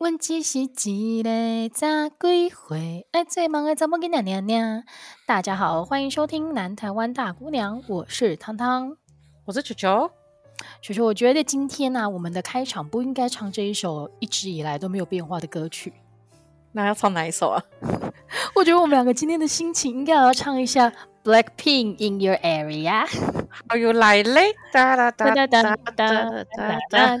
阮只是一个杂鬼会爱最忙的查某囡仔娘娘。大家好，欢迎收听南台湾大姑娘，我是汤汤，我是球球。球球，我觉得今天啊，我们的开场不应该唱这一首一直以来都没有变化的歌曲。那要唱哪一首啊？我觉得我们两个今天的心情应该要唱一下 Blackpink in your area。How you like it？ 哒哒哒哒哒哒哒哒。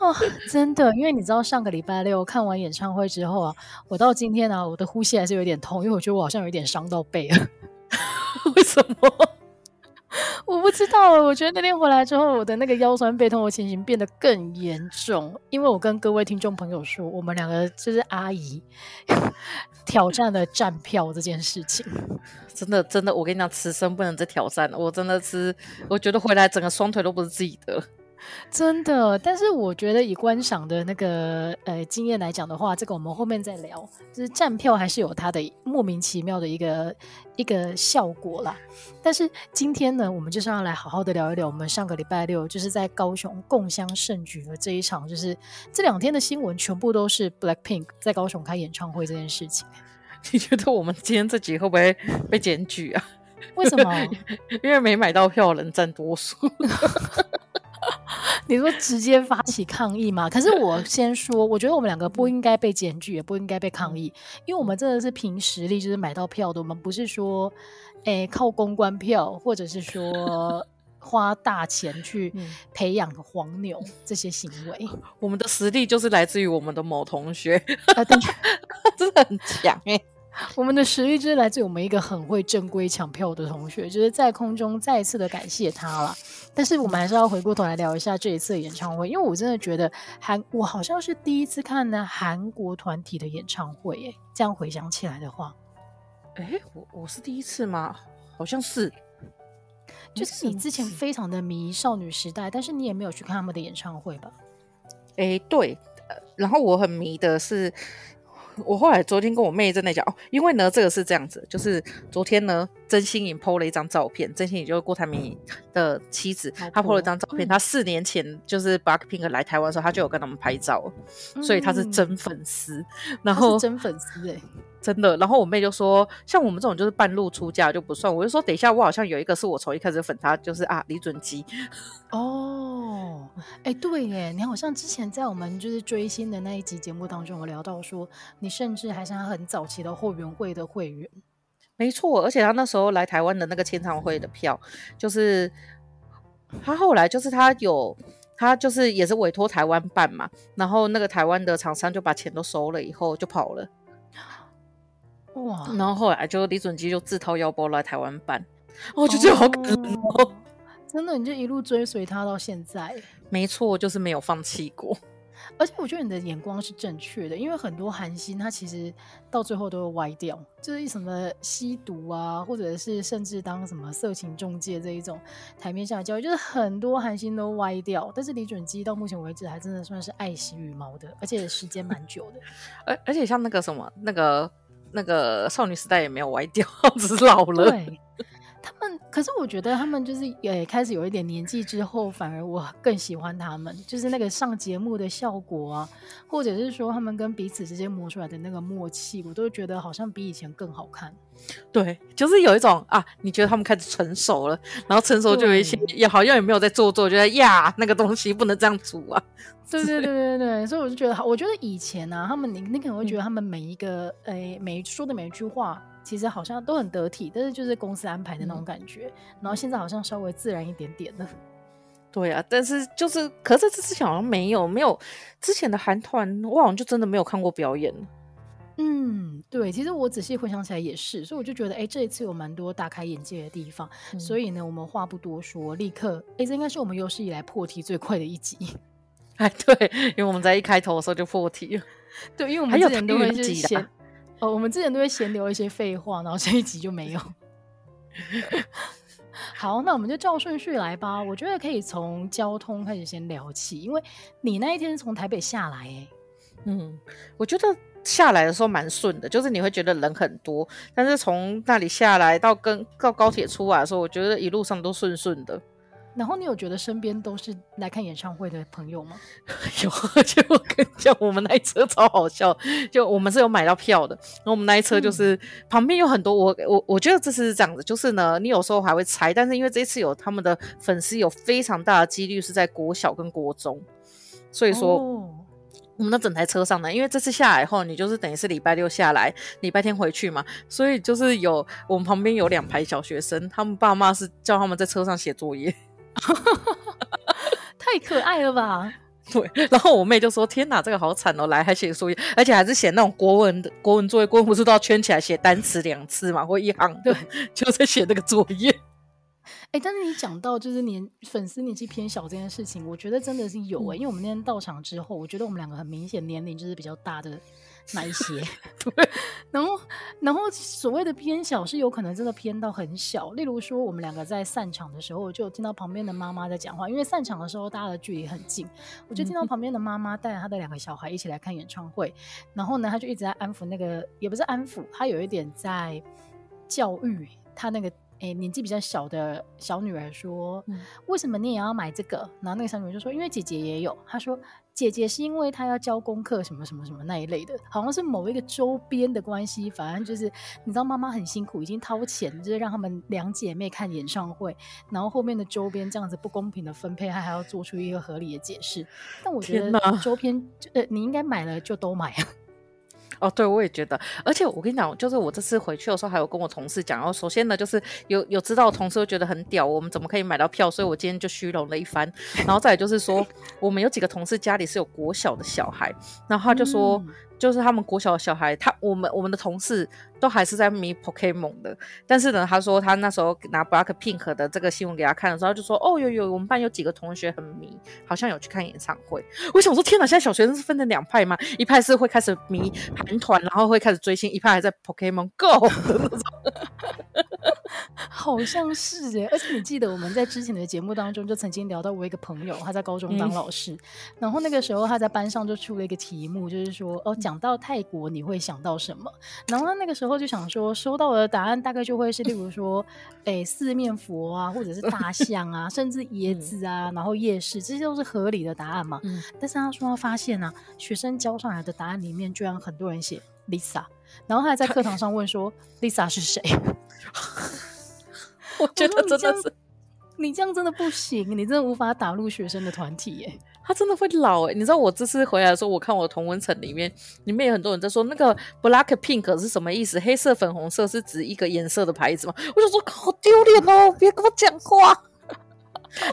哦，真的，因为你知道上个礼拜六看完演唱会之后啊，我到今天啊，我的呼吸还是有点痛，因为我觉得我好像有点伤到背了。为什么？我不知道，我觉得那天回来之后，我的那个腰酸背痛的情形变得更严重。因为我跟各位听众朋友说，我们两个就是阿姨挑战了站票这件事情。真的真的，我跟你讲，此生不能再挑战了。我真的是，我觉得回来整个双腿都不是自己的。真的，但是我觉得以观赏的那个经验来讲的话，这个我们后面再聊。就是站票还是有它的莫名其妙的一个效果啦。但是今天呢，我们就是要来好好的聊一聊我们上个礼拜六就是在高雄共襄盛举的这一场，就是这两天的新闻全部都是 Blackpink 在高雄开演唱会这件事情。你觉得我们今天这集会不会被检举啊？为什么？因为没买到票人占多数。你说直接发起抗议吗？可是我先说，我觉得我们两个不应该被检举，也不应该被抗议，因为我们真的是凭实力，就是买到票的。我们不是说，靠公关票，或者是说花大钱去培养黄牛这些行为。我们的实力就是来自于我们的某同学，真的很强欸。我们的实力就是来自于我们一个很会正规抢票的同学，就是在空中再一次的感谢他啦。但是我们还是要回过头来聊一下这一次的演唱会，因为我真的觉得我好像是第一次看呢韩国团体的演唱会耶。这样回想起来的话，我是第一次吗？好像是。就是你之前非常的迷少女时代，但是你也没有去看他们的演唱会吧？对，然后我很迷的是。我后来昨天跟我妹在那讲，因为呢这个是这样子，就是昨天呢曾心颖 po 了一张照片，曾心颖就是郭台铭的妻子，她 po 了一张照片，她4年前就是 Blackpink 来台湾的时候，她就有跟他们拍照，所以她是真粉丝。然后是真粉丝欸，真的。然后我妹就说，像我们这种就是半路出家就不算。我就说等一下，我好像有一个是我从一开始粉她，就是李准基。哦，对耶，你好像之前在我们就是追星的那一集节目当中有聊到说，你甚至还是他很早期的后援会的会员。没错，而且他那时候来台湾的那个签唱会的票，就是他后来就是他就是也是委托台湾办嘛，然后那个台湾的厂商就把钱都收了以后就跑了。哇！然后后来就李准基就自掏腰包来台湾办，我觉得好感人哦。真的，你就一路追随他到现在。没错，就是没有放弃过。而且我觉得你的眼光是正确的，因为很多韩星他其实到最后都会歪掉，就是什么吸毒啊，或者是甚至当什么色情中介这一种台面下的交易，就是很多韩星都歪掉。但是李准基到目前为止还真的算是爱惜羽毛的，而且时间蛮久的。而且像那个什么那个少女时代也没有歪掉，只是老了。对，他们，可是我觉得他们就是也开始有一点年纪之后，反而我更喜欢他们，就是那个上节目的效果啊，或者是说他们跟彼此之间磨出来的那个默契，我都觉得好像比以前更好看。对，就是有一种你觉得他们开始成熟了，然后成熟就有一些也好像也没有在做，觉得呀那个东西不能这样煮啊。对，所以我就觉得，我觉得以前啊，他们你可能会觉得他们每一个每说的每一句话。其实好像都很得体，但是就是公司安排的那种感觉，然后现在好像稍微自然一点点了。对啊，但是就是，可是之前好像没有之前的韩团，我好像就真的没有看过表演。对，其实我仔细回想起来也是，所以我就觉得，这一次有蛮多大开眼界的地方。所以呢，我们话不多说，立刻，这应该是我们有史以来破题最快的一集。对，因为我们在一开头的时候就破题了。对，因为我们之前都会就是先。我们之前都会闲聊一些废话，然后这一集就没有。好，那我们就照顺序来吧。我觉得可以从交通开始先聊起，因为你那一天从台北下来我觉得下来的时候蛮顺的，就是你会觉得人很多，但是从那里下来到高铁出来的时候，我觉得一路上都顺顺的。然后你有觉得身边都是来看演唱会的朋友吗？有，而且我跟你讲，我们那一车超好笑，就我们是有买到票的，然后我们那一车就是、旁边有很多，我觉得这是这样子，就是呢，你有时候还会猜，但是因为这一次有他们的粉丝有非常大的几率是在国小跟国中，所以说。哦，我们的整台车上呢，因为这次下来后你就是等于是礼拜六下来礼拜天回去嘛，所以就是有我们旁边有两排小学生，他们爸妈是叫他们在车上写作业太可爱了吧。对，然后我妹就说天哪这个好惨哦，来还写作业，而且还是写那种国文作业，国文不是都要圈起来写单词两次嘛，或一行，对，就在写那个作业。但是你讲到就是年粉丝年纪偏小这件事情，我觉得真的是有因为我们那天到场之后，我觉得我们两个很明显年龄就是比较大的那一些对，然后所谓的偏小是有可能真的偏到很小，例如说我们两个在散场的时候，我就有听到旁边的妈妈在讲话，因为散场的时候大家的距离很近，我就听到旁边的妈妈带着她的两个小孩一起来看演唱会，然后呢她就一直在安抚那个，也不是安抚，她有一点在教育她那个年纪比较小的小女儿说、为什么你也要买这个，然后那个小女儿就说因为姐姐也有，她说姐姐是因为她要交功课什么什么什么那一类的，好像是某一个周边的关系，反正就是你知道妈妈很辛苦已经掏钱就是让她们两姐妹看演唱会，然后后面的周边这样子不公平的分配还要做出一个合理的解释，但我觉得周边、你应该买了就都买哦，对，我也觉得，而且我跟你讲，就是我这次回去的时候，还有跟我同事讲，然后首先呢，就是有知道我同事会觉得很屌，我们怎么可以买到票，所以我今天就虚荣了一番，然后再来就是说，我们有几个同事家里是有国小的小孩，然后他就说。就是他们国小的小孩，我们的同事都还是在迷 Pokemon 的，但是呢，他说他那时候拿 Blackpink 的这个新闻给他看的时候，他就说哦有，我们班有几个同学很迷，好像有去看演唱会。我想说天哪，现在小学生是分成两派吗？一派是会开始迷韩团，然后会开始追星，一派还在 Pokemon Go 的那种。好像是耶，而且你记得我们在之前的节目当中就曾经聊到我一个朋友，他在高中当老师，然后那个时候他在班上就出了一个题目，就是说哦讲到泰国你会想到什么，然后他那个时候就想说收到的答案大概就会是例如说四面佛啊或者是大象啊甚至椰子啊然后夜市，这些都是合理的答案嘛，但是他说他发现啊学生交上来的答案里面居然很多人写 Lisa， 然后他还在课堂上问说 Lisa 是谁我觉得真的是你这样真的不行，你真的无法打入学生的团体耶，他真的会老耶。你知道我这次回来的时候，我看我同温层里面有很多人在说那个 Blackpink 是什么意思，黑色粉红色是指一个颜色的牌子吗？我就说好丢脸哦，别跟我讲话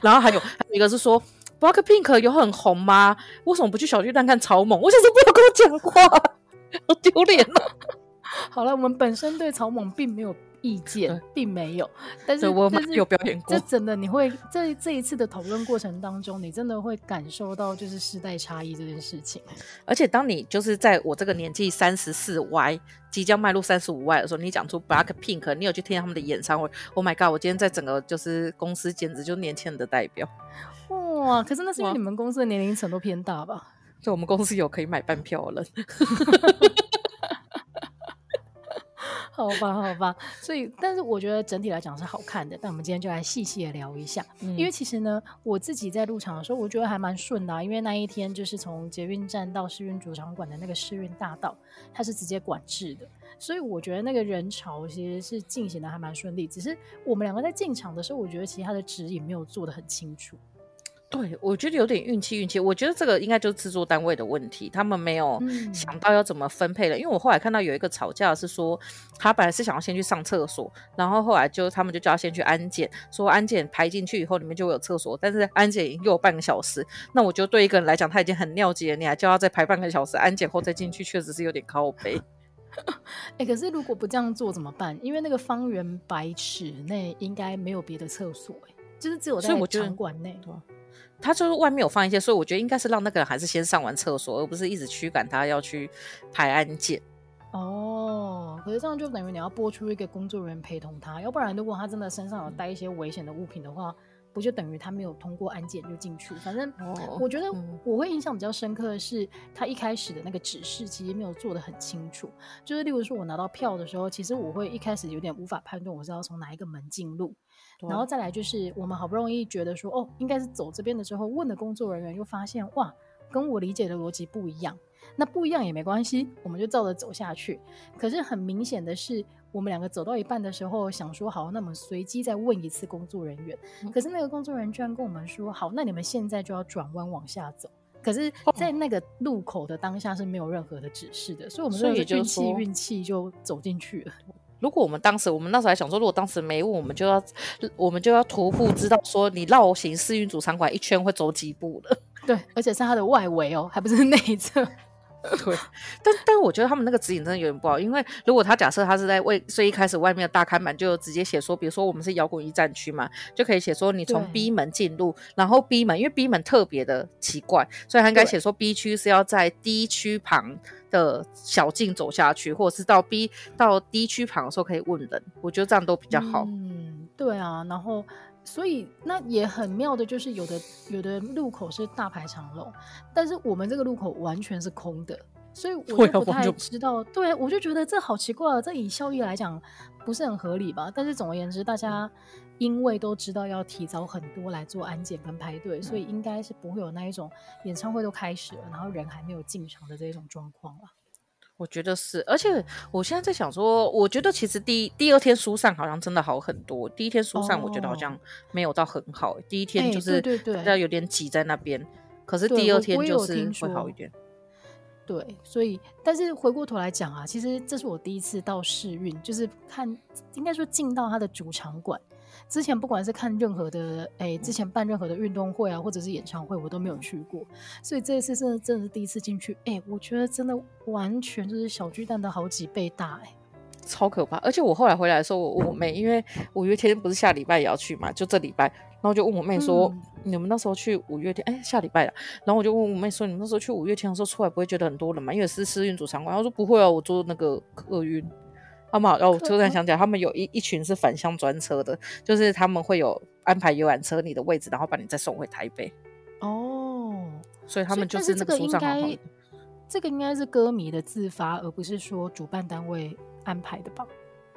然后还有一个是说 Blackpink 有很红吗？为什么不去小巨蛋看草蜢？我想说不要跟我讲话，好丢脸哦好了，我们本身对草蜢并没有意见，并没有，但是我有表演过，这真的你会在这一次的讨论过程当中，你真的会感受到就是世代差异这件事情。而且当你就是在我这个年纪34Y即将迈入35Y的时候，你讲出 Blackpink 你有去听他们的演唱会， Oh my god， 我今天在整个就是公司简直就是年轻人的代表。哇，可是那是因为你们公司的年龄层都偏大吧？对，我们公司有可以买半票的人好吧好吧，所以但是我觉得整体来讲是好看的，但我们今天就来细细的聊一下因为其实呢我自己在入场的时候我觉得还蛮顺的因为那一天就是从捷运站到世运主场馆的那个世运大道它是直接管制的，所以我觉得那个人潮其实是进行的还蛮顺利，只是我们两个在进场的时候我觉得其实它的指引没有做得很清楚。对，我觉得有点运气，我觉得这个应该就是制作单位的问题，他们没有想到要怎么分配了因为我后来看到有一个吵架是说他本来是想要先去上厕所，然后后来就他们就叫他先去安检，说安检排进去以后里面就会有厕所，但是安检又有半个小时，那我觉得对一个人来讲他已经很尿急了，你还叫他再排半个小时，安检后再进去确实是有点靠北可是如果不这样做怎么办？因为那个方圆百尺内应该没有别的厕所就是只有在场馆内，他就是外面有放一些，所以我觉得应该是让那个人还是先上完厕所，而不是一直驱赶他要去排安检。哦，可是这样就等于你要拨出一个工作人员陪同他，要不然如果他真的身上有带一些危险的物品的话，不就等于他没有通过安检就进去。反正我觉得我会印象比较深刻的是他一开始的那个指示其实没有做得很清楚，就是例如说我拿到票的时候，其实我会一开始有点无法判断我是要从哪一个门进入，然后再来就是我们好不容易觉得说哦，应该是走这边的时候，问的工作人员又发现哇，跟我理解的逻辑不一样，那不一样也没关系，我们就照着走下去。可是很明显的是我们两个走到一半的时候想说好，那我们随机再问一次工作人员，可是那个工作人员居然跟我们说好，那你们现在就要转弯往下走，可是在那个路口的当下是没有任何的指示的，所以我们就是运气就走进去了。如果我们那时候还想说，如果当时没问，我们就要徒步知道说你绕行世运主场馆一圈会走几步了。对，而且是它的外围哦，还不是内侧。对，但我觉得他们那个指引真的有点不好，因为如果他假设他是在最一开始外面的大看板就直接写说，比如说我们是摇滚一战区嘛，就可以写说你从 B 门进入，然后 B 门因为 B 门特别的奇怪，所以他应该写说 B 区是要在 D 区旁的小径走下去，或者是到 D 区旁的时候可以问人，我觉得这样都比较好。嗯，对啊，然后所以那也很妙的就是有的路口是大排长龙，但是我们这个路口完全是空的，所以我就不太知道。对，我就觉得这好奇怪了，这以效益来讲不是很合理吧。但是总而言之，大家因为都知道要提早很多来做安检跟排队，所以应该是不会有那一种演唱会都开始了然后人还没有进场的这种状况了。我觉得是，而且我现在在想说，我觉得其实第二天疏散好像真的好很多。第一天疏散我觉得好像没有到很好，欸，第一天就是大家有点挤在那边，欸，可是第二天就是会好一点。对，所以但是回过头来讲啊，其实这是我第一次到世运，就是看应该说进到它的主场馆。之前不管是看任何的，欸，之前办任何的运动会啊，或者是演唱会，我都没有去过，所以这一次真的是第一次进去，欸，我觉得真的完全就是小巨蛋的好几倍大，欸，超可怕。而且我后来回来的时候，我妹因为五月天不是下礼拜也要去嘛，就这礼拜。然后就问我妹说，你们那时候去五月天，哎，下礼拜了。然后我就问我妹说，你们那时候去五月天的时候出来不会觉得很多人吗？因为是世运主场馆。她说不会啊，我坐那个客运。他们好，我突然想起来，他们有一群是返乡专车的，就是他们会有安排游览车你的位置，然后把你再送回台北。哦，所以他们就是那个主场好好。这个应该是歌迷的自发，而不是说主办单位安排的吧。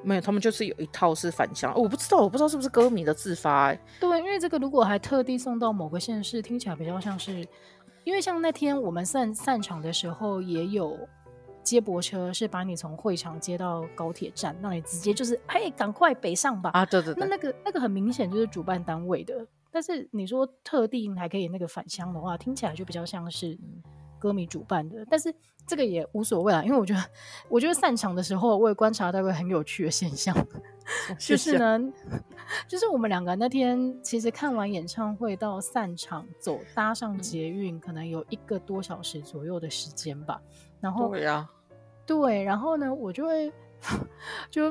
没有，他们就是有一套是返乡，哦，我不知道是不是歌迷的自发，欸，对，因为这个如果还特地送到某个县市，听起来比较像是，因为像那天我们散场的时候也有接驳车是把你从会场接到高铁站，让你直接就是嘿赶快北上吧，啊，对对对，那个很明显就是主办单位的，但是你说特地还可以那个返乡的话，听起来就比较像是歌迷主办的，但是这个也无所谓啦，因为我觉得散场的时候我也观察到一个很有趣的现象，就是呢，就是我们两个那天其实看完演唱会到散场走搭上捷运，可能有1个多小时左右的时间吧，然后对啊，对，然后呢我就会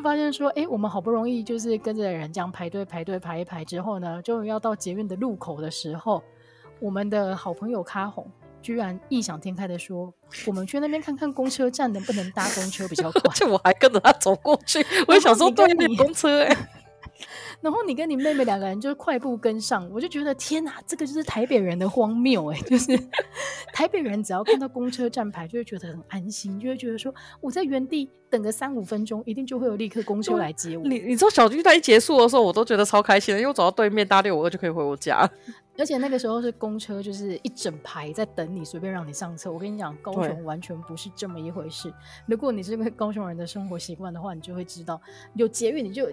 发现说，哎，我们好不容易就是跟着人这样排队排一排之后呢，终于要到捷运的路口的时候，我们的好朋友咖红居然异想天开的说，我们去那边看看公车站能不能搭公车比较快。而且我还跟着他走过去，我也想说对面公车，欸，然后你跟你妹妹两个人就快步跟上，我就觉得天哪，这个就是台北人的荒谬，欸，就是台北人只要看到公车站牌就会觉得很安心，就会觉得说我在原地等个3-5分钟一定就会有立刻公车来接我。你知道小巨蛋一结束的时候我都觉得超开心的，因为我走到对面搭652就可以回我家，而且那个时候是公车就是一整排在等你，随便让你上车。我跟你讲，高雄完全不是这么一回事，如果你是高雄人的生活习惯的话，你就会知道有捷运你就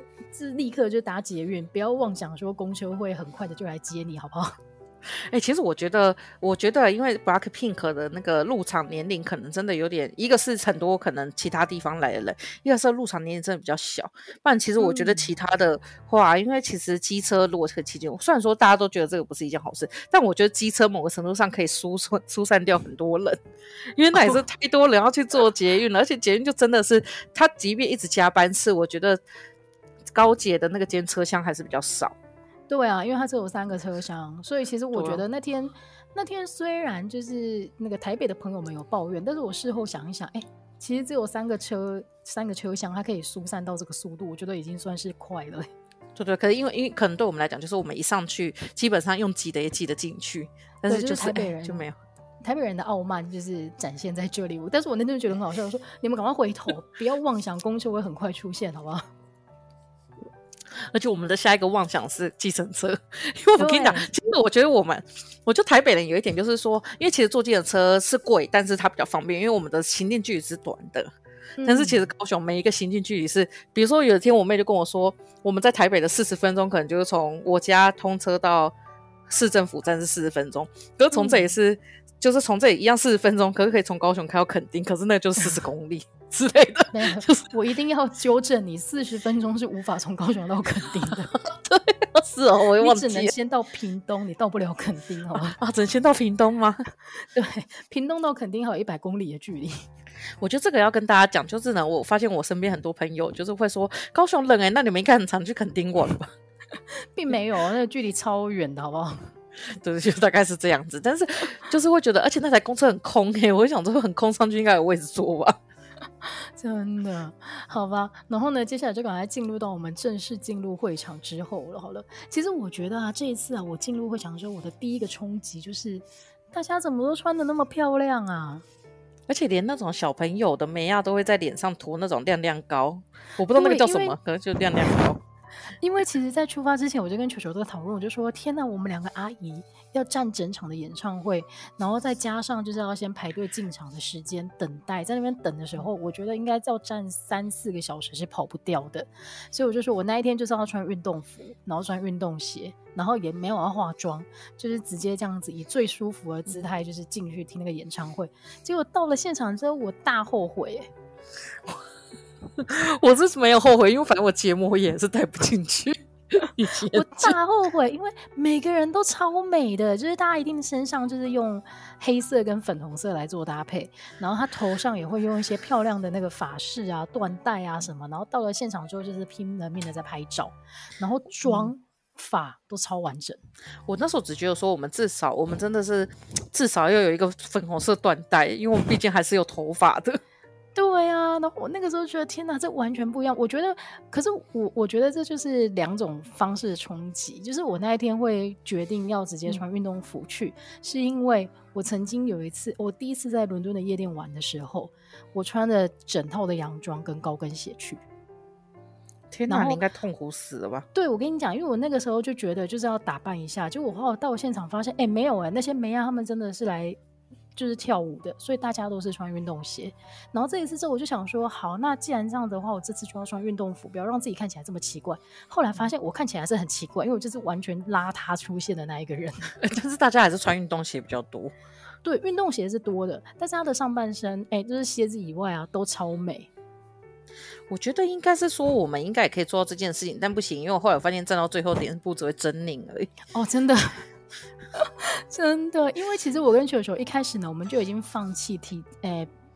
立刻就搭捷运，不要妄想说公车会很快的就来接你，好不好？欸，其实我觉得因为 Blackpink 的那个入场年龄可能真的有点，一个是很多可能其他地方来的人，一个是入场年龄真的比较小，不然其实我觉得其他的话，因为其实机车如果可以骑进，虽然说大家都觉得这个不是一件好事，但我觉得机车某个程度上可以疏散掉很多人，因为那也是太多人要去做捷运了，而且捷运就真的是他即便一直加班次，我觉得高捷的那个间车厢还是比较少。对啊，因为它只有3个车厢，所以其实我觉得那天虽然就是那个台北的朋友们有抱怨，但是我事后想一想，哎，其实只有3个车厢，它可以疏散到这个速度，我觉得已经算是快了。对对，可是因为可能对我们来讲，就是我们一上去，基本上用挤的也挤得进去，但是就是台北人，就没有。台北人的傲慢就是展现在这里，但是我那天就觉得很好笑，我说你们赶快回头，不要妄想公车会很快出现，好不好？而且我们的下一个妄想是计程车，因为我跟你讲，其实我觉得我觉得台北人有一点就是说，因为其实坐计程车是贵，但是它比较方便，因为我们的行进距离是短的。但是其实高雄每一个行进距离是，比如说有一天我妹就跟我说，我们在台北的40分钟可能就是从我家通车到市政府站是40分钟，可是从这里是就是从这里一样40分钟，可是可以从高雄开到垦丁，可是那个就是40公里之类的。就是我一定要纠正你，40分钟是无法从高雄到垦丁的。对啊，是哦，我也忘记了，你只能先到屏东，你到不了垦丁好不好？啊，只能先到屏东吗？对，屏东到垦丁还有100公里的距离。我觉得这个要跟大家讲，就是呢，我发现我身边很多朋友就是会说高雄冷欸，那你们应该很常去垦丁玩吧？并没有，那个距离超远的好不好？对，就大概是这样子，但是就是会觉得，而且那台公车很空欸，我想说很空上去应该有位置坐吧。真的好吧，然后呢接下来就赶快进入到我们正式进入会场之后了。好了，其实我觉得啊，这一次啊我进入会场之后，我的第一个冲击就是大家怎么都穿得那么漂亮啊，而且连那种小朋友的美亚都会在脸上涂那种亮亮膏，我不知道那个叫什么，可能就亮亮膏。因为其实在出发之前我就跟球球在讨论，我就说天哪，我们两个阿姨要站整场的演唱会，然后再加上就是要先排队进场的时间，等待在那边等的时候，我觉得应该要站3-4个小时是跑不掉的。所以我就说我那一天就是要穿运动服，然后穿运动鞋，然后也没有要化妆，就是直接这样子以最舒服的姿态就是进去听那个演唱会。结果到了现场之后我大后悔欸。我是没有后悔，因为反正我节目也是带不进去。我大后悔，因为每个人都超美的，就是大家一定身上就是用黑色跟粉红色来做搭配，然后他头上也会用一些漂亮的那个发饰啊、缎带啊什么，然后到了现场之后就是拼了命的在拍照，然后妆发都超完整。我那时候只觉得说我们真的是至少要有一个粉红色缎带，因为我们毕竟还是有头发的。对啊，然后我那个时候觉得天哪，这完全不一样。我觉得，可是我觉得这就是两种方式的冲击。就是我那一天会决定要直接穿运动服去，是因为我曾经有一次，我第一次在伦敦的夜店玩的时候，我穿了整套的洋装跟高跟鞋去。天哪，你应该痛苦死了吧？对，我跟你讲，因为我那个时候就觉得就是要打扮一下，结果我到现场发现，哎，没有哎，那些妹啊，他们真的是来。就是跳舞的，所以大家都是穿运动鞋。然后这一次之后我就想说好，那既然这样的话我这次就要穿运动服，不要让自己看起来这么奇怪。后来发现我看起来是很奇怪，因为我就是完全邋遢出现的那一个人。但是大家还是穿运动鞋比较多。对，运动鞋是多的，但是他的上半身就是鞋子以外啊都超美。我觉得应该是说我们应该也可以做到这件事情，但不行，因为我后来发现站到最后脸部只会狰狞而已。哦，真的。真的，因为其实我跟球球一开始呢，我们就已经放弃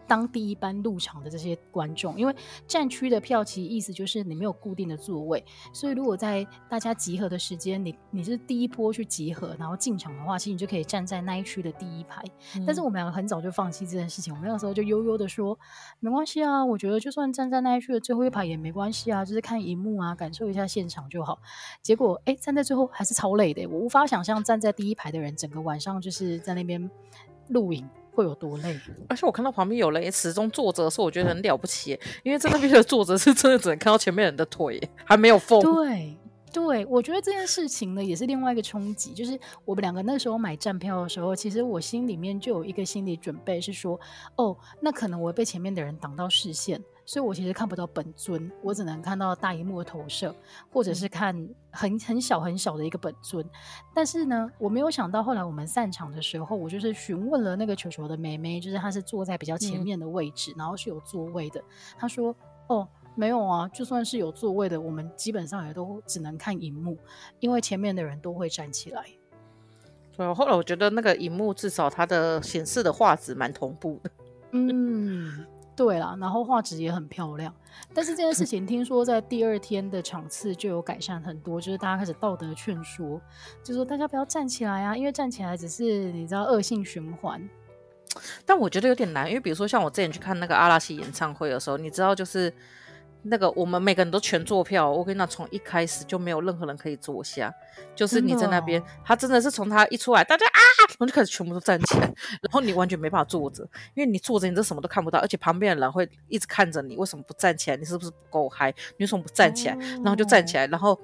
当第一班入场的这些观众，因为站区的票其实意思就是你没有固定的座位，所以如果在大家集合的时间你是第一波去集合然后进场的话，其实你就可以站在那一区的第一排。但是我们两个很早就放弃这件事情，我们那个时候就悠悠的说没关系啊，我觉得就算站在那一区的最后一排也没关系啊，就是看荧幕啊，感受一下现场就好。结果站在最后还是超累的，我无法想象站在第一排的人整个晚上就是在那边录影会有多累。而且我看到旁边有人始终坐着的时候我觉得很了不起耶，因为在那边的坐着是真的只能看到前面人的腿耶，还没有缝。对对，我觉得这件事情呢也是另外一个冲击，就是我们两个那时候买站票的时候，其实我心里面就有一个心理准备是说哦，那可能我被前面的人挡到视线，所以我其实看不到本尊，我只能看到大荧幕的投射，或者是看很小很小的一个本尊。但是呢我没有想到后来我们散场的时候，我就是询问了那个球球的妹妹，就是她是坐在比较前面的位置，然后是有座位的，她说哦没有啊，就算是有座位的我们基本上也都只能看荧幕，因为前面的人都会站起来。对，后来我觉得那个荧幕至少它的显示的画质蛮同步的。嗯，对啦，然后画质也很漂亮。但是这件事情听说在第二天的场次就有改善很多，就是大家开始道德劝说，就是说大家不要站起来啊，因为站起来只是你知道恶性循环。但我觉得有点难，因为比如说像我之前去看那个阿拉西演唱会的时候，你知道就是那个我们每个人都全坐票，我跟你讲，从一开始就没有任何人可以坐下，就是你在那边，他真的是从他一出来，大家啊，然后就开始全部都站起来，然后你完全没办法坐着，因为你坐着你这什么都看不到，而且旁边的人会一直看着你，为什么不站起来？你是不是不够嗨？你为什么不站起来？然后就站起来，然后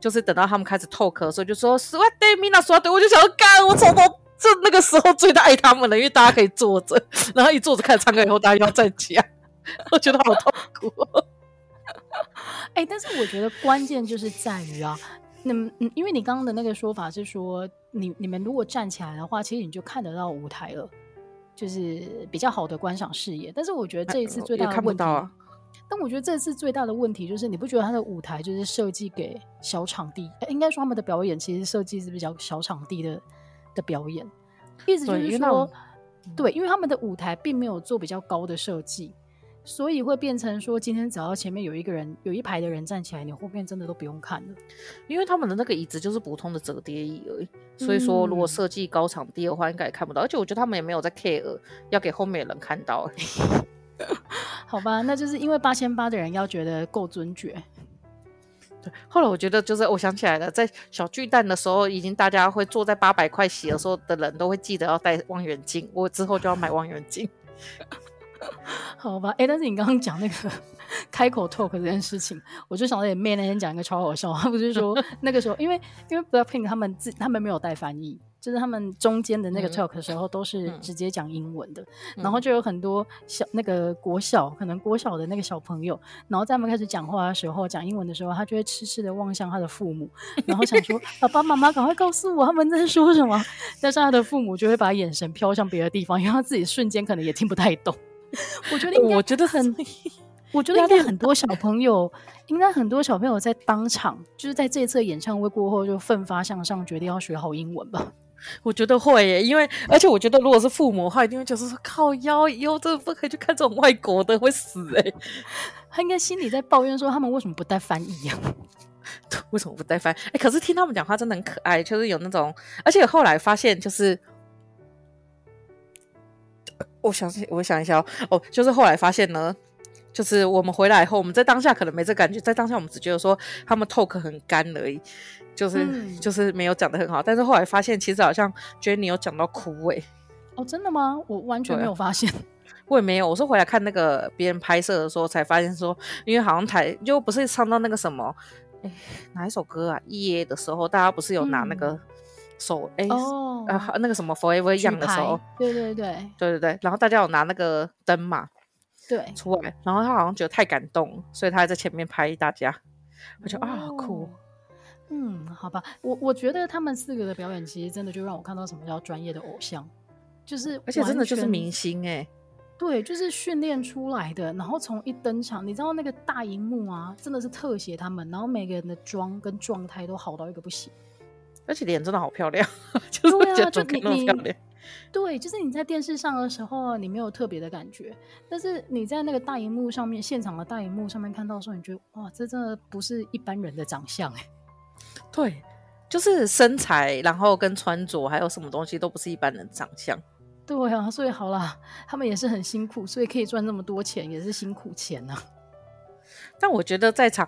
就是等到他们开始透咳的时候，就说死哇对米娜死哇对，我就想要干，我从头。这那个时候最爱他们了，因为大家可以坐着，然后一坐着开始唱歌以后，大家要站起来，我觉得好痛苦哦。哎、欸，但是我觉得关键就是在于啊，那因为你刚刚的那个说法是说，你们如果站起来的话，其实你就看得到舞台了，就是比较好的观赏视野。但是我觉得这一次最大的问题，也看不到啊。但我觉得这次最大的问题就是，你不觉得他的舞台就是设计给小场地？应该说他们的表演其实设计是比较小场地的表演，意思就是说对，因为他们的舞台并没有做比较高的设计，所以会变成说今天只要前面有一个人，有一排的人站起来，你后面真的都不用看了，因为他们的那个椅子就是普通的折叠椅而已，所以说如果设计高场地的话应该也看不到，而且我觉得他们也没有在 care 要给后面的人看到好吧，那就是因为8800的人要觉得够尊爵。后来我觉得就是我想起来了，在小巨蛋的时候，已经大家会坐在800块席的时候的人都会记得要带望远镜，我之后就要买望远镜好吧、欸、但是你刚刚讲那个开口 talk 这件事情，我就想到你妹那天讲一个超好笑，他不是说那个时候因为 Blackpink 他们没有带翻译，就是他们中间的那个 talk 的时候都是直接讲英文的、然后就有很多小那个国小，可能国小的那个小朋友，然后在他们开始讲话的时候，讲英文的时候，他就会痴痴的望向他的父母，然后想说爸爸妈妈赶快告诉我他们在说什么，但是他的父母就会把眼神飘向别的地方，因为他自己瞬间可能也听不太懂我觉得应该很多小朋友在当场，就是在这次演唱会过后就奋发向上，决定要学好英文吧。我觉得会耶，因为而且我觉得如果是父母的话，一定会就是说靠腰，以后真的不可以去看这种外国的，会死耶。他应该心里在抱怨说他们为什么不带翻译啊为什么不带翻译、欸、可是听他们讲话真的很可爱，就是有那种，而且后来发现就是我想一下哦，就是后来发现呢，就是我们回来后，我们在当下可能没这感觉，在当下我们只觉得说他们 talk 很干而已，就是没有讲得很好，但是后来发现其实好像Jennie有讲到哭欸。哦，真的吗？我完全没有发现。我也没有，我是回来看那个别人拍摄的时候才发现说，因为好像就不是唱到那个什么，欸，哪一首歌啊？夜的时候，大家不是有拿那个手那个什么 Forever Young 的时候，对，然后大家有拿那个灯嘛。对，出来，然后他好像觉得太感动了，所以他还在前面拍大家，我觉得啊，好酷。好吧，我觉得他们四个的表演其实真的就让我看到什么叫专业的偶像，就是而且真的就是明星欸。对，就是训练出来的，然后从一登场，你知道那个大荧幕啊，真的是特写他们，然后每个人的妆跟状态都好到一个不行，而且脸真的好漂亮，就是觉得怎么可以那么漂亮。对，就是你在电视上的时候你没有特别的感觉，但是你在那个大荧幕上面，现场的大荧幕上面看到的时候，你觉得哇，这真的不是一般人的长相欸。对，就是身材，然后跟穿着还有什么东西都不是一般人长相。对啊，所以好啦，他们也是很辛苦，所以可以赚那么多钱也是辛苦钱啊。但我觉得在场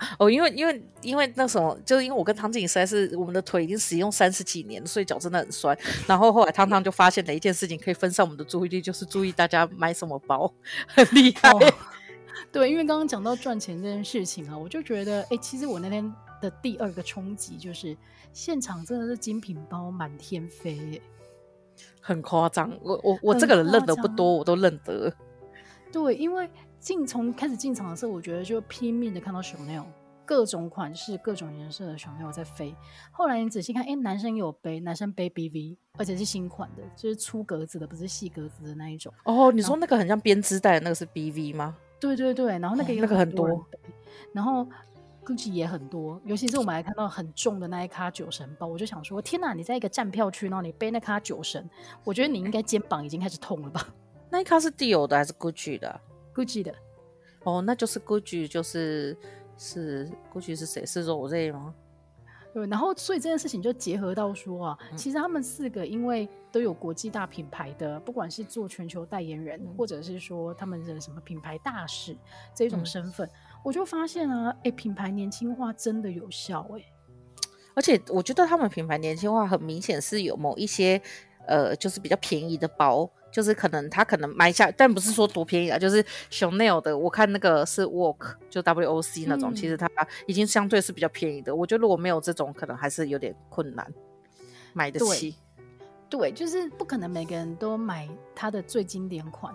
因为那什么，就是因为我跟汤静实在是，我们的腿已经使用30几年，所以脚真的很酸。然后后来汤汤就发现了一件事情，可以分散我们的注意力，就是注意大家买什么包，很厉害。对，因为刚刚讲到赚钱这件事情啊，我就觉得其实我那天的第二个冲击就是现场真的是精品包满天飞耶，很夸张。我这个人认得不多，我都认得。对，因为从开始进场的时候，我觉得就拼命的看到 Chanel 各种款式各种颜色的 Chanel 在飞，后来你仔细看，男生有背，BV， 而且是新款的，就是粗格子的，不是细格子的那一种。哦，你说那个很像编织带的那个是 BV 吗？对对对，然后那个也有很多人背，然后 Gucci 也很多，尤其是我们还看到很重的那一咖酒神包，我就想说天哪，你在一个站票区，然后你背那咖酒神，我觉得你应该肩膀已经开始痛了吧。那一咖是 Dior 的还是 Gucci 的？Gucci 的。哦，那就是 Gucci 是谁？是 Rose 吗？对，然后所以这件事情就结合到说啊，其实他们四个因为都有国际大品牌的，不管是做全球代言人，或者是说他们的什么品牌大使这种身份，我就发现啊，欸，品牌年轻化真的有效欸。而且我觉得他们品牌年轻化很明显是有某一些就是比较便宜的包，就是可能他可能买下，但不是说多便宜啊，就是 Chanel 的，我看那个是 Walk 就 WOC 那种，其实它已经相对是比较便宜的。我觉得如果没有这种，可能还是有点困难买得起。对，就是不可能每个人都买它的最经典款，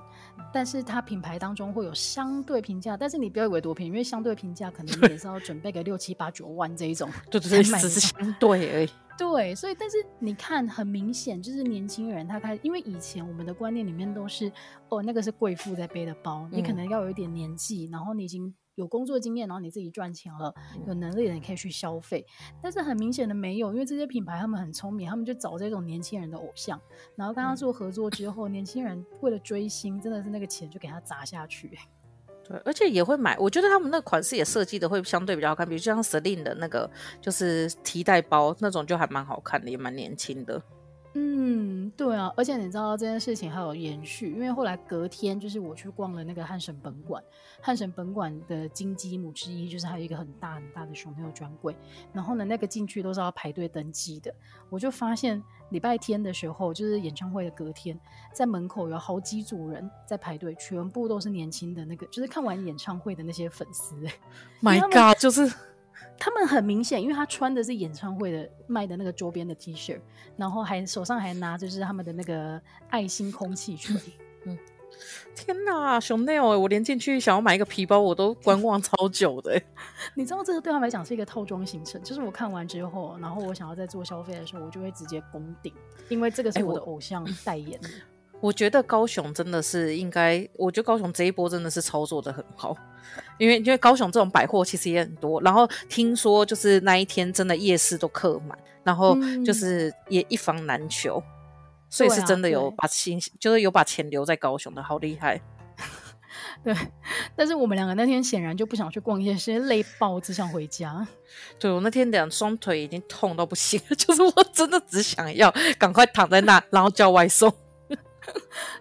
但是它品牌当中会有相对平价，但是你不要以为多便宜，因为相对平价可能也是要准备个6、7、8、9万这一种，对对对，只是相对而已。对，所以但是你看，很明显就是年轻人他开始，因为以前我们的观念里面都是哦，那个是贵妇在背的包，你可能要有一点年纪，然后你已经有工作经验，然后你自己赚钱了，有能力的你可以去消费。但是很明显的没有，因为这些品牌他们很聪明，他们就找这种年轻人的偶像，然后跟他做合作之后，年轻人为了追星，真的是那个钱就给他砸下去，欸。对，而且也会买，我觉得他们那款式也设计的会相对比较好看，比如像 Céline 的那个就是提袋包那种就还蛮好看的，也蛮年轻的。嗯，对啊，而且你知道这件事情还有延续，因为后来隔天就是我去逛了那个汉神本馆，汉神本馆的金鸡母之一就是还有一个很大很大的熊猫专柜，然后呢那个进去都是要排队登记的，我就发现礼拜天的时候就是演唱会的隔天，在门口有好几组人在排队，全部都是年轻的那个就是看完演唱会的那些粉丝，欸，My God， 就是他们很明显因为他穿的是演唱会的卖的那个周边的 T 恤，然后还手上还拿就是他们的那个爱心空气锤，天哪，Chanel，欸，我连进去想要买一个皮包我都观望超久的，欸，你知道这个对他们来讲是一个套装行程，就是我看完之后然后我想要再做消费的时候我就会直接攻顶，因为这个是我的偶像代言的，我觉得高雄真的是应该，我觉得高雄这一波真的是操作的很好，因为高雄这种百货其实也很多，然后听说就是那一天真的夜市都客满，然后就是也一房难求，所以是真的有把心，就是有把钱留在高雄的，好厉害。对，但是我们两个那天显然就不想去逛夜市，累爆，只想回家。对，我那天两双腿已经痛到不行了，就是我真的只想要赶快躺在那，然后叫外送。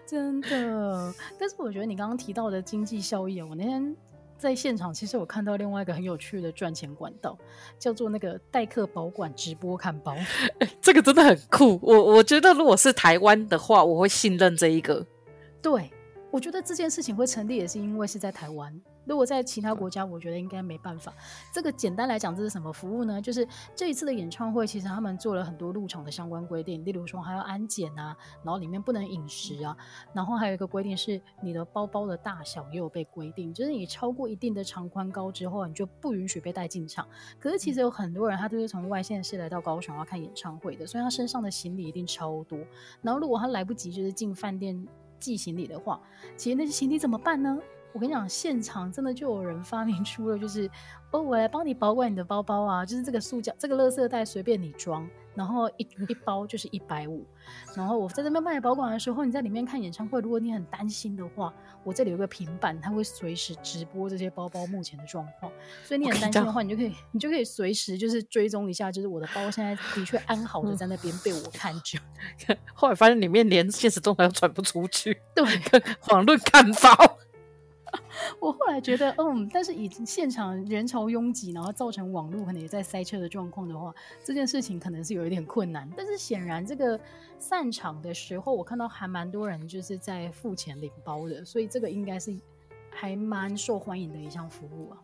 真的，但是我觉得你刚刚提到的经济效益，我那天在现场其实我看到另外一个很有趣的赚钱管道，叫做那个代客保管直播看包，欸，这个真的很酷，我觉得如果是台湾的话我会信任这一个。对，我觉得这件事情会成立也是因为是在台湾，如果在其他国家我觉得应该没办法。这个简单来讲这是什么服务呢，就是这一次的演唱会其实他们做了很多入场的相关规定，例如说还要安检啊，然后里面不能饮食啊，然后还有一个规定是你的包包的大小也有被规定，就是你超过一定的长宽高之后你就不允许被带进场。可是其实有很多人他都是从外县市来到高雄要看演唱会的，所以他身上的行李一定超多，然后如果他来不及就是进饭店寄行李的话，其实那些行李怎么办呢？我跟你讲，现场真的就有人发明出了，就是哦，我来帮你保管你的包包啊，就是这个塑胶、这个垃圾袋随便你装，然后 一包就是150，然后我在这边帮你保管的时候，你在里面看演唱会，如果你很担心的话，我这里有个平板，它会随时直播这些包包目前的状况，所以你很担心的话，你就可以随时就是追踪一下，就是我的包现在的确安好的在那边被我看着。后来发现里面连现实动态都传不出去，对，网论看包。我后来觉得但是以现场人潮拥挤然后造成网路可能也在塞车的状况的话，这件事情可能是有一点困难，但是显然这个散场的时候我看到还蛮多人就是在付钱领包的，所以这个应该是还蛮受欢迎的一项服务啊，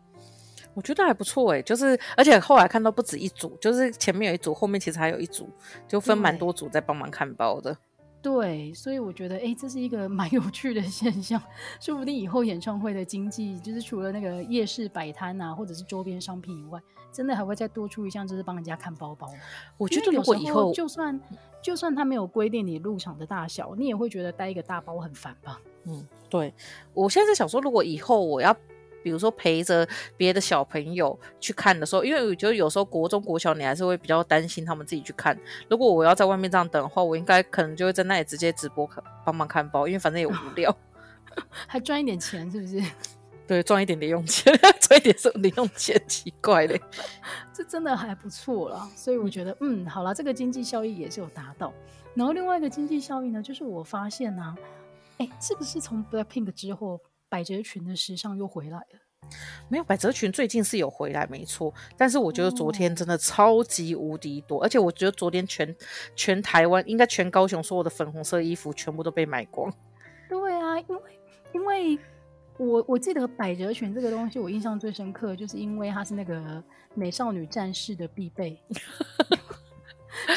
我觉得还不错欸，就是而且后来看到不止一组，就是前面有一组后面其实还有一组，就分蛮多组在帮忙看包的。对，所以我觉得这是一个蛮有趣的现象，说不定以后演唱会的经济就是除了那个夜市摆摊啊或者是周边商品以外，真的还会再多出一项，就是帮人家看包包。我觉得如果以后就算他没有规定你入场的大小，你也会觉得带一个大包很烦吧。对，我现在在想说如果以后我要比如说陪着别的小朋友去看的时候，因为我觉得有时候国中国小你还是会比较担心他们自己去看，如果我要在外面这样等的话，我应该可能就会在那里直接直播帮忙看包，因为反正也无聊，还赚一点钱是不是？对，赚一点零用钱这一点是零用钱奇怪的，这真的还不错啦。所以我觉得好啦，这个经济效益也是有达到。然后另外一个经济效益呢，就是我发现啊，是不是从 Blackpink 之后百褶裙的时尚又回来了？没有，百褶裙最近是有回来没错，但是我觉得昨天真的超级无敌多，而且我觉得昨天 全台湾应该全高雄所有的粉红色衣服全部都被买光。对啊，因为 我记得百褶裙这个东西我印象最深刻，就是因为它是那个美少女战士的必备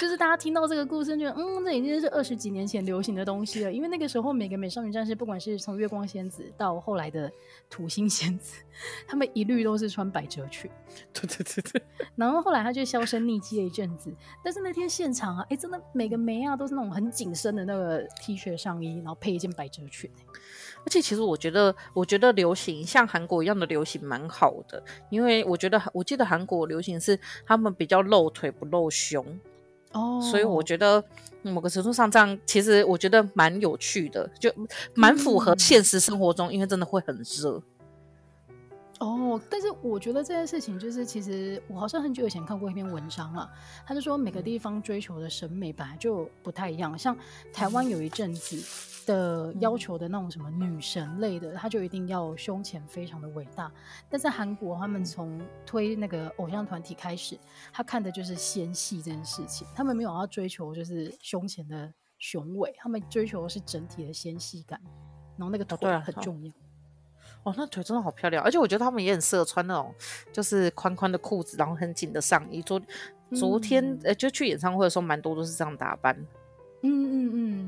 就是大家听到这个故事觉得这已经是20几年前流行的东西了，因为那个时候每个美少女战士不管是从月光仙子到后来的土星仙子，他们一律都是穿百褶裙。对对对，然后后来他就销声匿迹了一阵子，但是那天现场啊，真的每个妹啊都是那种很紧身的那个 T 恤上衣，然后配一件百褶裙。而且其实我觉得流行像韩国一样的流行蛮好的，因为我记得韩国流行是他们比较露腿不露胸所以我觉得某个程度上这样其实我觉得蛮有趣的，就蛮符合现实生活中因为真的会很热但是我觉得这件事情就是其实我好像很久以前看过一篇文章啦，他就说每个地方追求的审美本来就不太一样，像台湾有一阵子的要求的那种什么女神类的，他就一定要胸前非常的伟大，但是韩国他们从推那个偶像团体开始，他看的就是纤细这件事情，他们没有要追求就是胸前的雄伟，他们追求的是整体的纤细感，然后那个腿很重要那腿真的好漂亮，而且我觉得他们也很适合穿那种就是宽宽的裤子然后很紧的上衣，昨天就去演唱会的时候蛮多都是这样打扮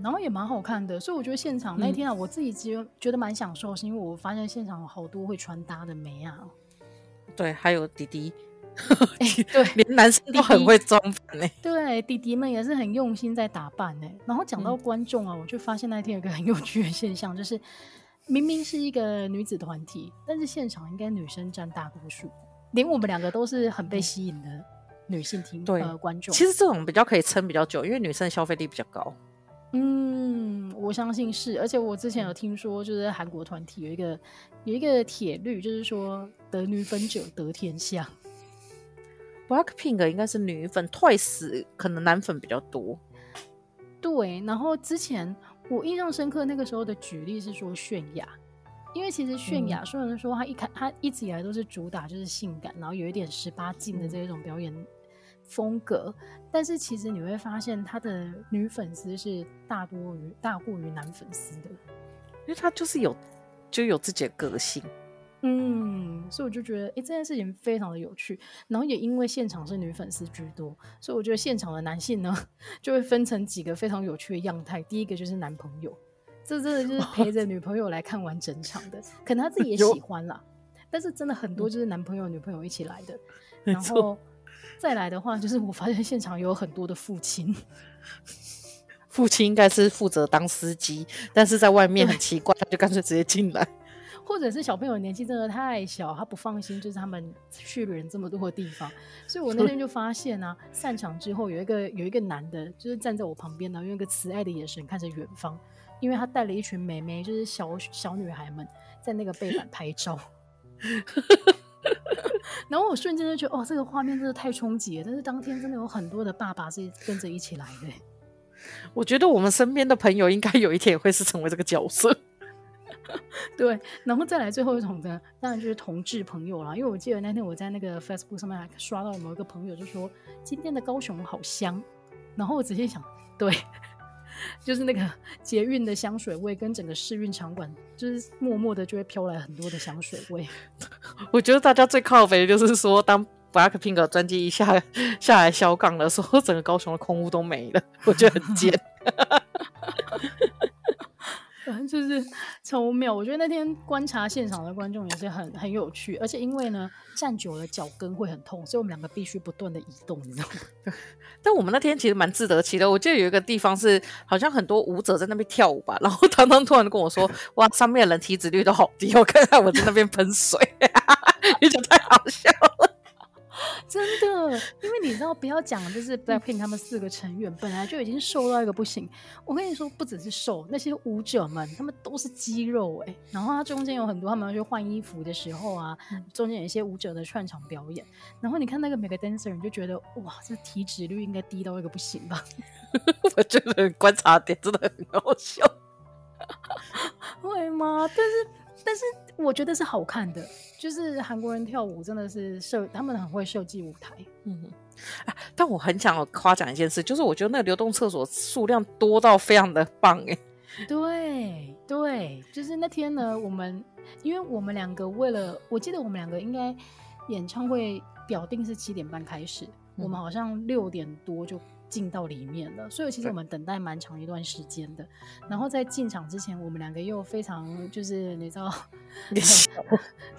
然后也蛮好看的，所以我觉得现场那天啊，我自己觉得蛮享受，是因为我发现现场有好多会穿搭的妹啊，对，还有弟弟对，连男生都很会装扮对，弟弟们也是很用心在打扮然后讲到观众啊，我就发现那天有一个很有趣的现象，就是明明是一个女子团体，但是现场应该女生占大多数，连我们两个都是很被吸引的女性观众。其实这种比较可以撑比较久，因为女生消费力比较高。我相信是，而且我之前有听说，就是韩国团体有一个铁律，就是说得女粉者得天下。Blackpink 应该是女粉 ，TWICE 可能男粉比较多。对，然后之前我印象深刻那个时候的举例是说泫雅，因为其实泫雅虽然说她一直以来都是主打就是性感，然后有一点18禁的这种表演风格，但是其实你会发现她的女粉丝是大过于男粉丝的，因为她就是有自己的个性所以我就觉得这件事情非常的有趣，然后也因为现场是女粉丝居多，所以我觉得现场的男性呢就会分成几个非常有趣的样态。第一个就是男朋友，这真的就是陪着女朋友来看完整场的可能他自己也喜欢啦，但是真的很多就是男朋友女朋友一起来的。然后再来的话就是我发现现场有很多的父亲父亲应该是负责当司机，但是在外面很奇怪他就干脆直接进来，或者是小朋友年纪真的太小，他不放心就是他们去人这么多的地方。所以我那天就发现啊，散场之后有一个男的就是站在我旁边然后用一个慈爱的眼神看着远方，因为他带了一群妹妹就是小女孩们在那个背板拍照然后我瞬间就觉得这个画面真的太冲击了，但是当天真的有很多的爸爸是跟着一起来的我觉得我们身边的朋友应该有一天也会是成为这个角色对，然后再来最后一种呢，当然就是同志朋友啦。因为我记得那天我在那个 Facebook 上面还刷到某一个朋友就说今天的高雄好香，然后我仔细想，对，就是那个捷运的香水味跟整个市运场馆就是默默的就会飘来很多的香水味我觉得大家最靠北的就是说当 Blackpink 的专辑下来小港的时候整个高雄的空屋都没了，我觉得很贱就是超妙。我觉得那天观察现场的观众也是很有趣，而且因为呢站久了脚跟会很痛，所以我们两个必须不断的移动，你知道吗？但我们那天其实蛮自得其乐，我记得有一个地方是好像很多舞者在那边跳舞吧，然后唐唐突然跟我说哇上面的人体脂率都好低，我看到我在那边喷水你觉得太好笑了真的，因为你知道不要讲就是 Blackpink 他们4个成员本来就已经瘦到一个不行，我跟你说不只是瘦，那些舞者们他们都是肌肉欸，然后他中间有很多他们要去换衣服的时候啊，中间有一些舞者的串场表演，然后你看那个每个 dancer 你就觉得哇这体脂率应该低到一个不行吧。我觉得观察点真的很好笑。会吗？但是我觉得是好看的，就是韩国人跳舞真的是他们很会设计舞台。嗯啊，但我很想夸奖一件事，就是我觉得那个流动厕所数量多到非常的棒耶。对对，就是那天呢，因为我们2个为了，我记得我们2个应该演唱会表定是7点半开始，我们好像6点多就进到里面了，所以其实我们等待蛮长一段时间的。然后在进场之前，我们2个又非常就是你知道，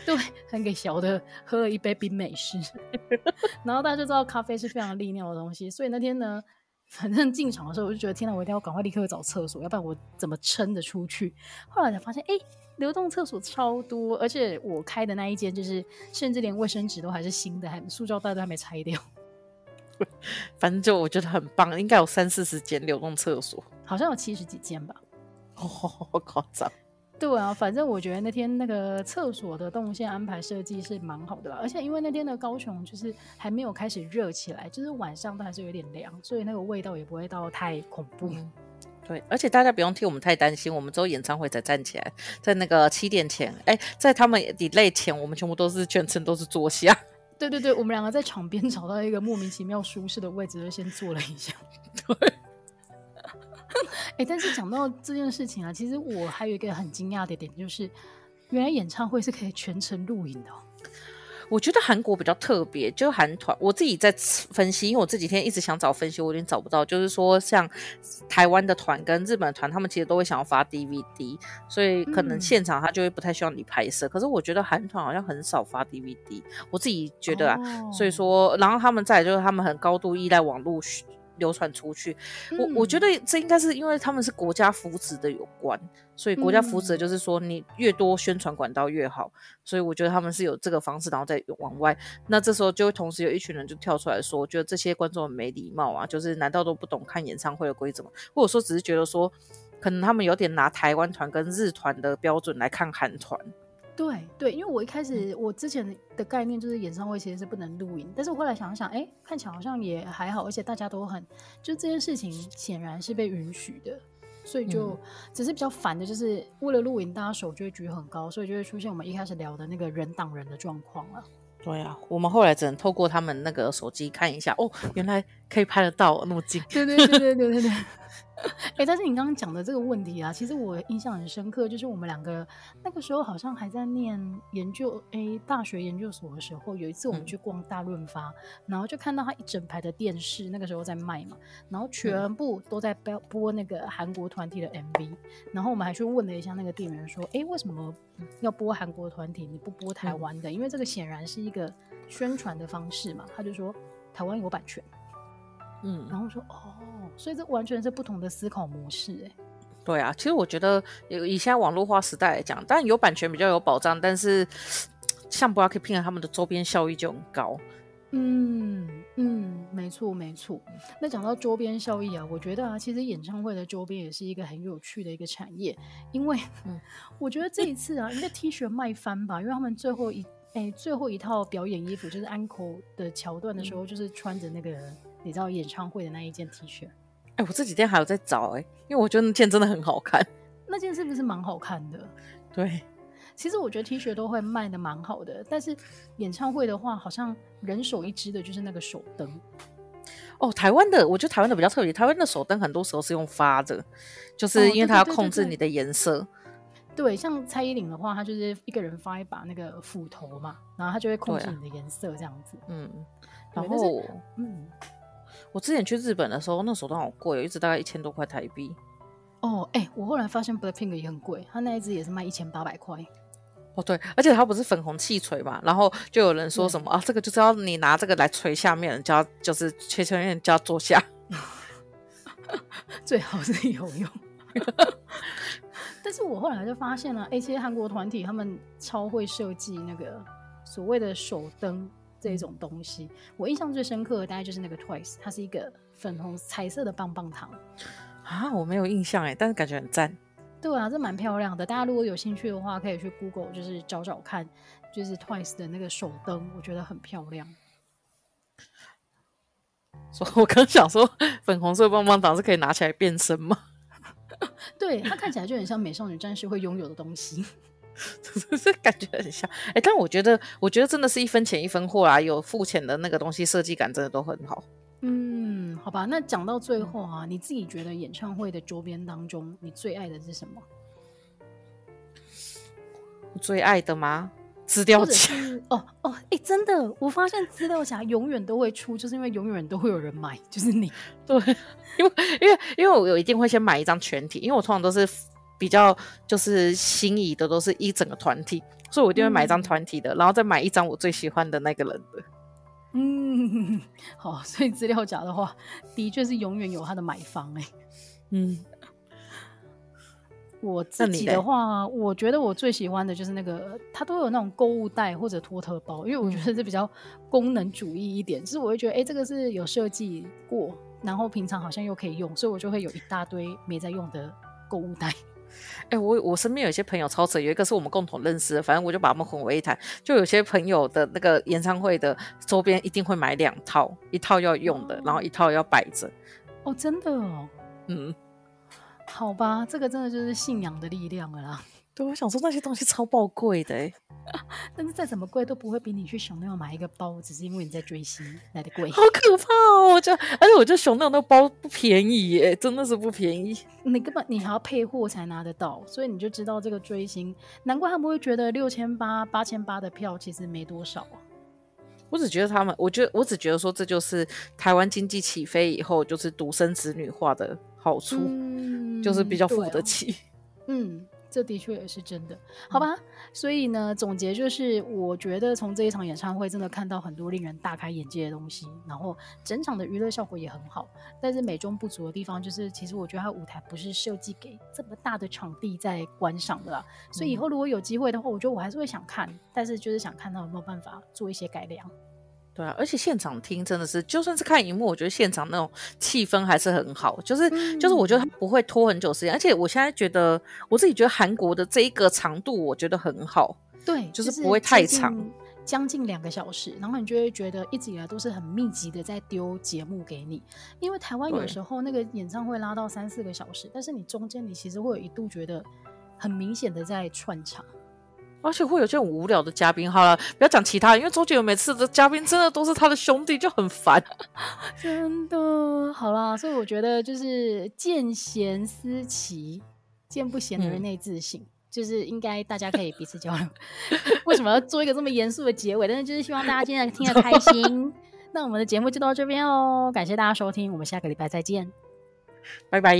对，很给小的喝了一杯冰美式，然后大家就知道咖啡是非常利尿的东西，所以那天呢，反正进场的时候我就觉得天哪，我一定要赶快立刻找厕所，要不然我怎么撑得出去？后来才发现，哎，流动厕所超多，而且我开的那一间就是，甚至连卫生纸都还是新的，还塑胶袋都还没拆掉。反正就我觉得很棒，应该有30-40间流动厕所，好像有70几间吧。哦，好夸张。对啊，反正我觉得那天那个厕所的动线安排设计是蛮好的啦，而且因为那天的高雄就是还没有开始热起来，就是晚上都还是有点凉，所以那个味道也不会到太恐怖。对，而且大家不用替我们太担心，我们之后演唱会才站起来，在那个7点前，哎，在他们 delay 前，我们全部都是全程都是坐下。对对对，我们2个在场边找到一个莫名其妙舒适的位置，就先坐了一下。对。欸，但是讲到这件事情啊，其实我还有一个很惊讶的点，就是原来演唱会是可以全程录影的哦。我觉得韩国比较特别，就韩团，我自己在分析，因为我这几天一直想找分析，我有点找不到。就是说，像台湾的团跟日本的团，他们其实都会想要发 DVD， 所以可能现场他就会不太希望你拍摄。可是我觉得韩团好像很少发 DVD， 我自己觉得啊。所以说，然后他们再来就是他们很高度依赖网络流传出去。我觉得这应该是因为他们是国家扶持的有关，所以国家扶持的就是说你越多宣传管道越好，所以我觉得他们是有这个方式然后再往外。那这时候就同时有一群人就跳出来说，我觉得这些观众很没礼貌啊，就是难道都不懂看演唱会的规则吗？或者说只是觉得说可能他们有点拿台湾团跟日团的标准来看韩团。对对，因为我一开始我之前的概念就是演唱会其实是不能录影，但是我后来想想，哎，看起来好像也还好，而且大家都很，就这件事情显然是被允许的，所以就只是比较烦的就是为了录影，大家手就会举很高，所以就会出现我们一开始聊的那个人挡人的状况了。对啊，我们后来只能透过他们那个手机看一下，哦，原来可以拍得到那么近。对对对对对对对。欸，但是你刚刚讲的这个问题啊，其实我印象很深刻，就是我们2个那个时候好像还在念研究，大学研究所的时候，有一次我们去逛大润发，然后就看到他一整排的电视，那个时候在卖嘛，然后全部都在播那个韩国团体的 MV， 然后我们还去问了一下那个店员说，为什么要播韩国团体，你不播台湾的？因为这个显然是一个宣传的方式嘛。他就说台湾有版权。然后说所以这完全是不同的思考模式。对啊，其实我觉得以现在网络化时代来讲，当然有版权比较有保障，但是像 Blackpink 他们的周边效益就很高。没错没错。那讲到周边效益啊，我觉得啊，其实演唱会的周边也是一个很有趣的一个产业，因为我觉得这一次啊，应该 T 恤卖翻吧，因为他们最后一套表演衣服就是 Uncle 的桥段的时候，就是穿着那个你知道演唱会的那一件 T 恤。我这几天还有在找，因为我觉得那件真的很好看。那件是不是蛮好看的？对，其实我觉得 T 恤都会卖的蛮好的，但是演唱会的话好像人手一支的就是那个手灯。台湾的，我觉得台湾的比较特别，台湾的手灯很多时候是用发的，就是因为它要控制你的颜色。对，像蔡依林的话，她就是一个人发一把那个斧头嘛，然后她就会控制你的颜色这样子。然后我之前去日本的时候，那手段好贵，一支大概1000多块台币。我后来发现 Blackpink 也很贵，他那一支也是卖1800块。对，而且它不是粉红气锤嘛，然后就有人说什么这个就是要你拿这个来锤下面人家，就是锤下面人家坐下。最好是有用。但是我后来就发现了，其实韩国团体他们超会设计那个所谓的手灯这一种东西。我印象最深刻的大概就是那个 TWICE， 它是一个粉红彩色的棒棒糖啊，我没有印象耶，但是感觉很赞。对啊，这蛮漂亮的，大家如果有兴趣的话可以去 Google 就是找找看，就是 TWICE 的那个手灯，我觉得很漂亮。所以我刚想说粉红色棒棒糖是可以拿起来变身吗？对，它看起来就很像美少女战士会拥有的东西。这感觉很像，欸，但我觉得真的是一分钱一分货啦，有付钱的那个东西设计感真的都很好。嗯，好吧，那讲到最后啊，你自己觉得演唱会的周边当中你最爱的是什么？我最爱的吗？资料夹哦，欸，真的我发现资料夹永远都会出，就是因为永远都会有人买，就是你。对，因为我有一定会先买一张全体，因为我通常都是比较就是心仪的都是一整个团体，所以我一定会买一张团体的，然后再买一张我最喜欢的那个人的。嗯，好，所以资料夹的话的确是永远有他的买方。欸，嗯，我自己的话我觉得我最喜欢的就是那个他都有那种购物袋或者托特包，因为我觉得这比较功能主义一点，就是我会觉得这个是有设计过，然后平常好像又可以用，所以我就会有一大堆没在用的购物袋。欸，我身边有些朋友超扯，有一个是我们共同认识的，反正我就把他们混为一谈，就有些朋友的那个演唱会的周边一定会买两套，一套要用的，然后一套要摆着。哦，真的哦。嗯，好吧，这个真的就是信仰的力量了啦。对，我想说那些东西超爆贵的。欸，但是再怎么贵都不会比你去熊那买一个包只是因为你在追星来的贵。好可怕哦，而且我觉得熊那个包不便宜耶，真的是不便宜，你还要配货才拿得到，所以你就知道这个追星，难怪他们会觉得6800、8800的票其实没多少啊。我只觉得说这就是台湾经济起飞以后就是独生子女化的好处，就是比较付得起。嗯，这的确也是真的。好吧，所以呢总结就是，我觉得从这一场演唱会真的看到很多令人大开眼界的东西，然后整场的娱乐效果也很好，但是美中不足的地方就是其实我觉得它舞台不是设计给这么大的场地在观赏的啦，所以以后如果有机会的话我觉得我还是会想看，但是就是想看它有没有办法做一些改良。对啊，而且现场听真的是，就算是看荧幕，我觉得现场那种气氛还是很好，就是我觉得它不会拖很久时间，而且我现在觉得我自己觉得韩国的这一个长度我觉得很好，对，就是不会太长，将近2个小时，然后你就会觉得一直以来都是很密集的在丢节目给你，因为台湾有时候那个演唱会拉到3-4个小时，但是你中间你其实会有一度觉得很明显的在串场。而且会有这种无聊的嘉宾，好了，不要讲其他，因为周杰伦每次的嘉宾真的都是他的兄弟，就很烦。真的，好啦，所以我觉得就是见贤思齐，见不贤而内自省，就是应该大家可以彼此交流。为什么要做一个这么严肃的结尾？但是就是希望大家今天听得开心。那我们的节目就到这边哦，感谢大家收听，我们下个礼拜再见，拜拜。